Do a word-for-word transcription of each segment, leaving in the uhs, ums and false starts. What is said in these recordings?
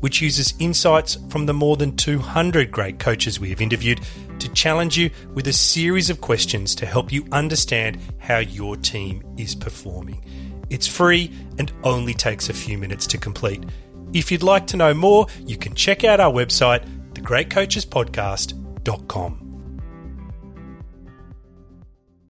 which uses insights from the more than two hundred great coaches we have interviewed to challenge you with a series of questions to help you understand how your team is performing. It's free and only takes a few minutes to complete. If you'd like to know more, you can check out our website, the great coaches podcast dot com.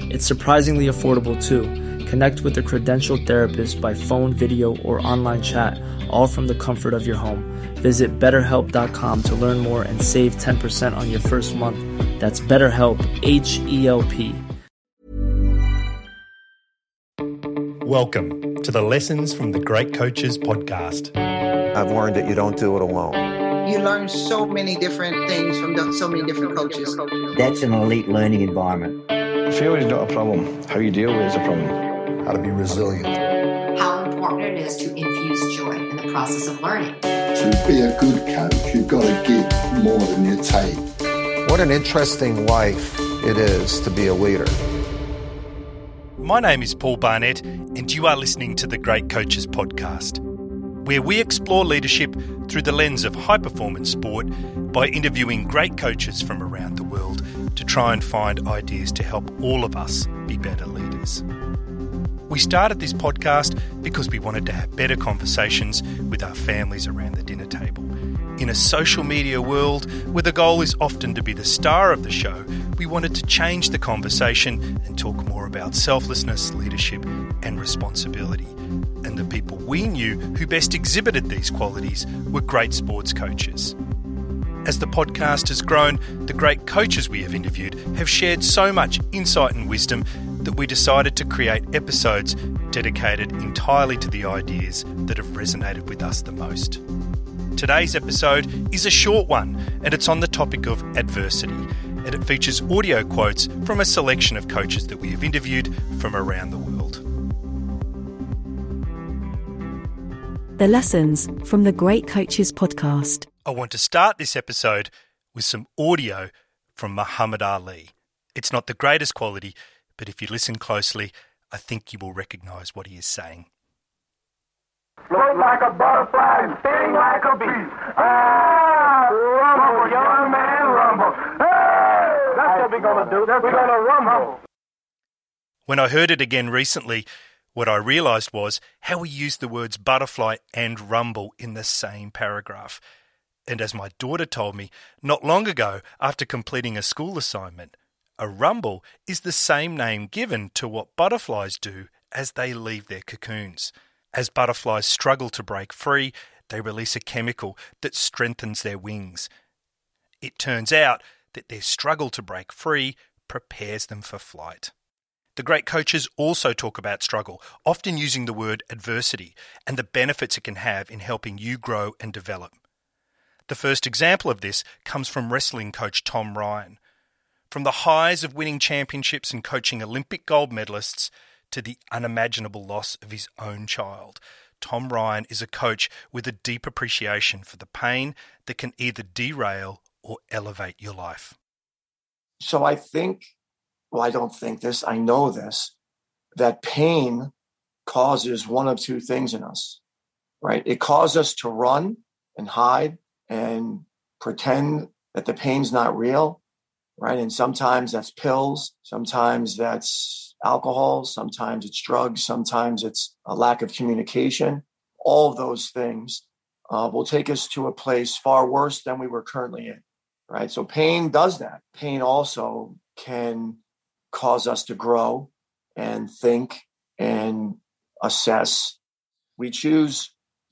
It's surprisingly affordable too. Connect with a credentialed therapist by phone, video, or online chat, all from the comfort of your home. Visit better help dot com to learn more and save ten percent on your first month. That's BetterHelp, H E L P. Welcome to the Lessons from the Great Coaches podcast. I've learned that you don't do it alone. You learn so many different things from so many different coaches. That's an elite learning environment. Failure is not a problem. How you deal with it is a problem. How to be resilient. How important it is to infuse joy in the process of learning. To be a good coach, you've got to give more than you take. What an interesting life it is to be a leader. My name is Paul Barnett, and you are listening to the Great Coaches Podcast, where we explore leadership through the lens of high-performance sport by interviewing great coaches from around the world to try and find ideas to help all of us be better leaders. We started this podcast because we wanted to have better conversations with our families around the dinner table. In a social media world where the goal is often to be the star of the show, we wanted to change the conversation and talk more about selflessness, leadership and responsibility. And the people we knew who best exhibited these qualities were great sports coaches. As the podcast has grown, the great coaches we have interviewed have shared so much insight and wisdom that we decided to create episodes dedicated entirely to the ideas that have resonated with us the most. Today's episode is a short one, and it's on the topic of adversity, and it features audio quotes from a selection of coaches that we have interviewed from around the world. The Lessons from the Great Coaches Podcast. I want to start this episode with some audio from Muhammad Ali. It's not the greatest quality, but if you listen closely, I think you will recognise what he is saying. Float like a butterfly and sting like a bee. Ah, rumble, young man, rumble. Hey, that's what we're going to do. That's we're going to rumble. When I heard it again recently, what I realised was how he used the words butterfly and rumble in the same paragraph. And as my daughter told me not long ago after completing a school assignment, a rumble is the same name given to what butterflies do as they leave their cocoons. As butterflies struggle to break free, they release a chemical that strengthens their wings. It turns out that their struggle to break free prepares them for flight. The great coaches also talk about struggle, often using the word adversity and the benefits it can have in helping you grow and develop. The first example of this comes from wrestling coach Tom Ryan. From the highs of winning championships and coaching Olympic gold medalists, to the unimaginable loss of his own child, Tom Ryan is a coach with a deep appreciation for the pain that can either derail or elevate your life. So I think, well, I don't think this, I know this, that pain causes one of two things in us, right? It causes us to run and hide and pretend that the pain's not real, right? And sometimes that's pills, sometimes that's alcohol, sometimes it's drugs, sometimes it's a lack of communication. All of those things uh, will take us to a place far worse than we were currently in, right? So pain does that. Pain also can cause us to grow and think and assess. We choose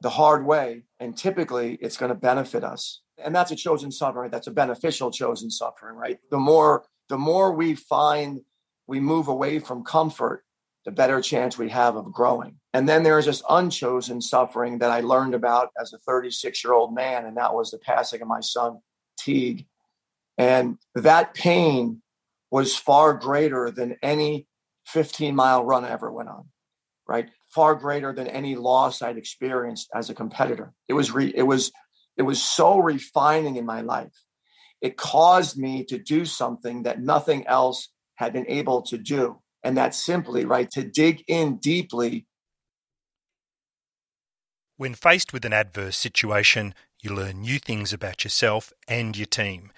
the hard way, and typically it's going to benefit us. And that's a chosen suffering. That's a beneficial chosen suffering, right? The more, the more we find we move away from comfort, the better chance we have of growing. And then there is this unchosen suffering that I learned about as a thirty-six-year-old man, and that was the passing of my son, Teague. And that pain was far greater than any fifteen-mile run I ever went on, right? Far greater than any loss I'd experienced as a competitor. It was re- it was it was so refining in my life. It caused me to do something that nothing else had been able to do, and that's simply, right, to dig in deeply. When faced with an adverse situation, you learn new things about yourself and your team.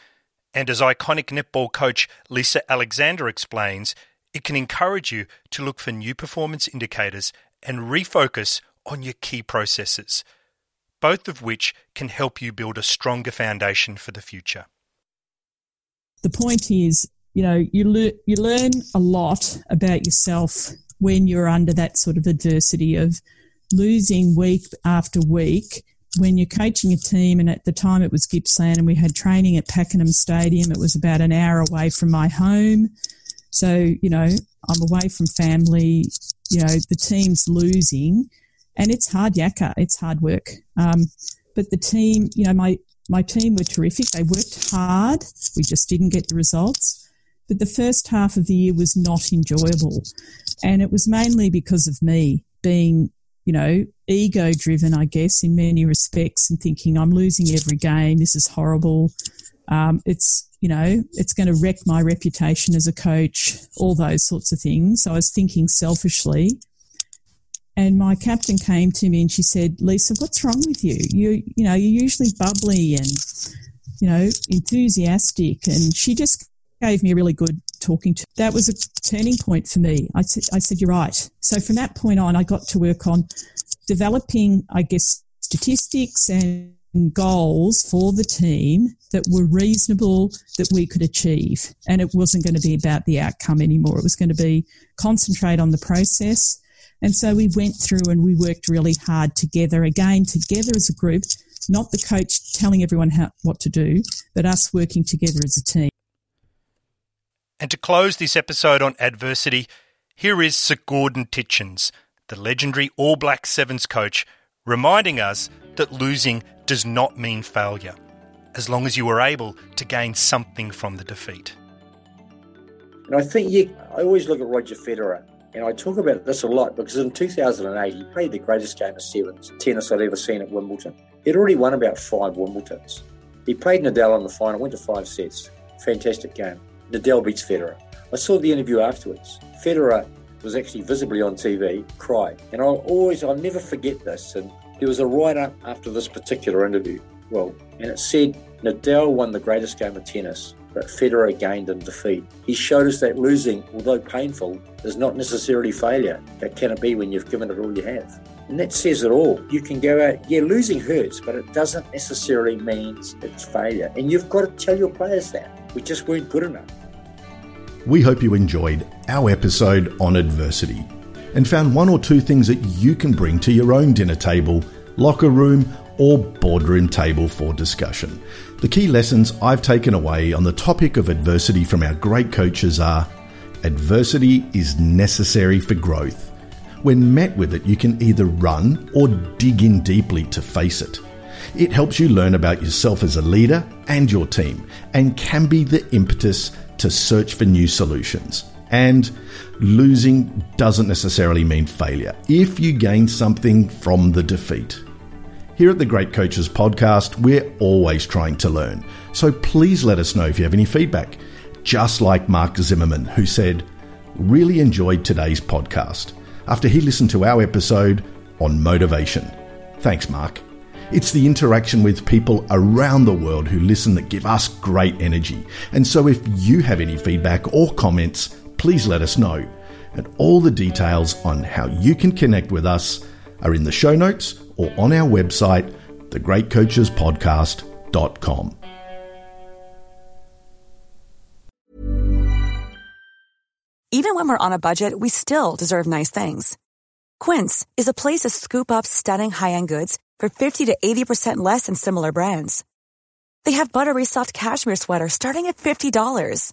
And as iconic netball coach Lisa Alexander explains, it can encourage you to look for new performance indicators and refocus on your key processes, both of which can help you build a stronger foundation for the future. The point is, you know, you, le- you learn a lot about yourself when you're under that sort of adversity of losing week after week. When you're coaching a team, and at the time it was Gippsland, and we had training at Pakenham Stadium, it was about an hour away from my home. So, you know, I'm away from family, you know, the team's losing, and it's hard yakka, it's hard work. Um, but the team, you know, my, my team were terrific. They worked hard. We just didn't get the results. But the first half of the year was not enjoyable. And it was mainly because of me being, you know, ego-driven, I guess, in many respects, and thinking I'm losing every game. This is horrible. Um, it's, you know, it's going to wreck my reputation as a coach, all those sorts of things. So I was thinking selfishly. And my captain came to me and she said, Lisa, what's wrong with you? You, you know, you're usually bubbly and, you know, enthusiastic. And she just gave me a really good talking to. That was a turning point for me. I said, I said, you're right. So from that point on, I got to work on developing, I guess, statistics and goals for the team that were reasonable, that we could achieve. And it wasn't going to be about the outcome anymore. It was going to be concentrate on the process. And so we went through and we worked really hard together, again, together as a group, not the coach telling everyone how, what to do, but us working together as a team. And to close this episode on adversity, here is Sir Gordon Titchens, the legendary All Black Sevens coach, reminding us that losing does not mean failure, as long as you are able to gain something from the defeat. And I think, yeah, I always look at Roger Federer, and I talk about this a lot because in two thousand eight, he played the greatest game of sevens tennis I'd ever seen at Wimbledon. He'd already won about five Wimbledons. He played Nadal in the final, went to five sets. Fantastic game. Nadal beats Federer. I saw the interview afterwards. Federer was actually visibly on T V, cried. And I'll always, I'll never forget this. And there was a write-up after this particular interview, well, and it said, Nadal won the greatest game of tennis, but Federer gained in defeat. He showed us that losing, although painful, is not necessarily failure. That can it be when you've given it all you have. And that says it all. You can go out, yeah, losing hurts, but it doesn't necessarily mean it's failure. And you've got to tell your players that. We just weren't good enough. We hope you enjoyed our episode on adversity and found one or two things that you can bring to your own dinner table, locker room, or boardroom table for discussion. The key lessons I've taken away on the topic of adversity from our great coaches are: adversity is necessary for growth. When met with it, you can either run or dig in deeply to face it. It helps you learn about yourself as a leader and your team, and can be the impetus to search for new solutions. And losing doesn't necessarily mean failure if you gain something from the defeat. Here at the Great Coaches Podcast, we're always trying to learn. So please let us know if you have any feedback. Just like Mark Zimmerman, who said, really enjoyed today's podcast after he listened to our episode on motivation. Thanks, Mark. It's the interaction with people around the world who listen that give us great energy. And so if you have any feedback or comments, please let us know. And all the details on how you can connect with us are in the show notes or on our website, the great coaches podcast dot com. Even when we're on a budget, we still deserve nice things. Quince is a place to scoop up stunning high-end goods for fifty to eighty percent less than similar brands. They have buttery soft cashmere sweaters starting at fifty dollars,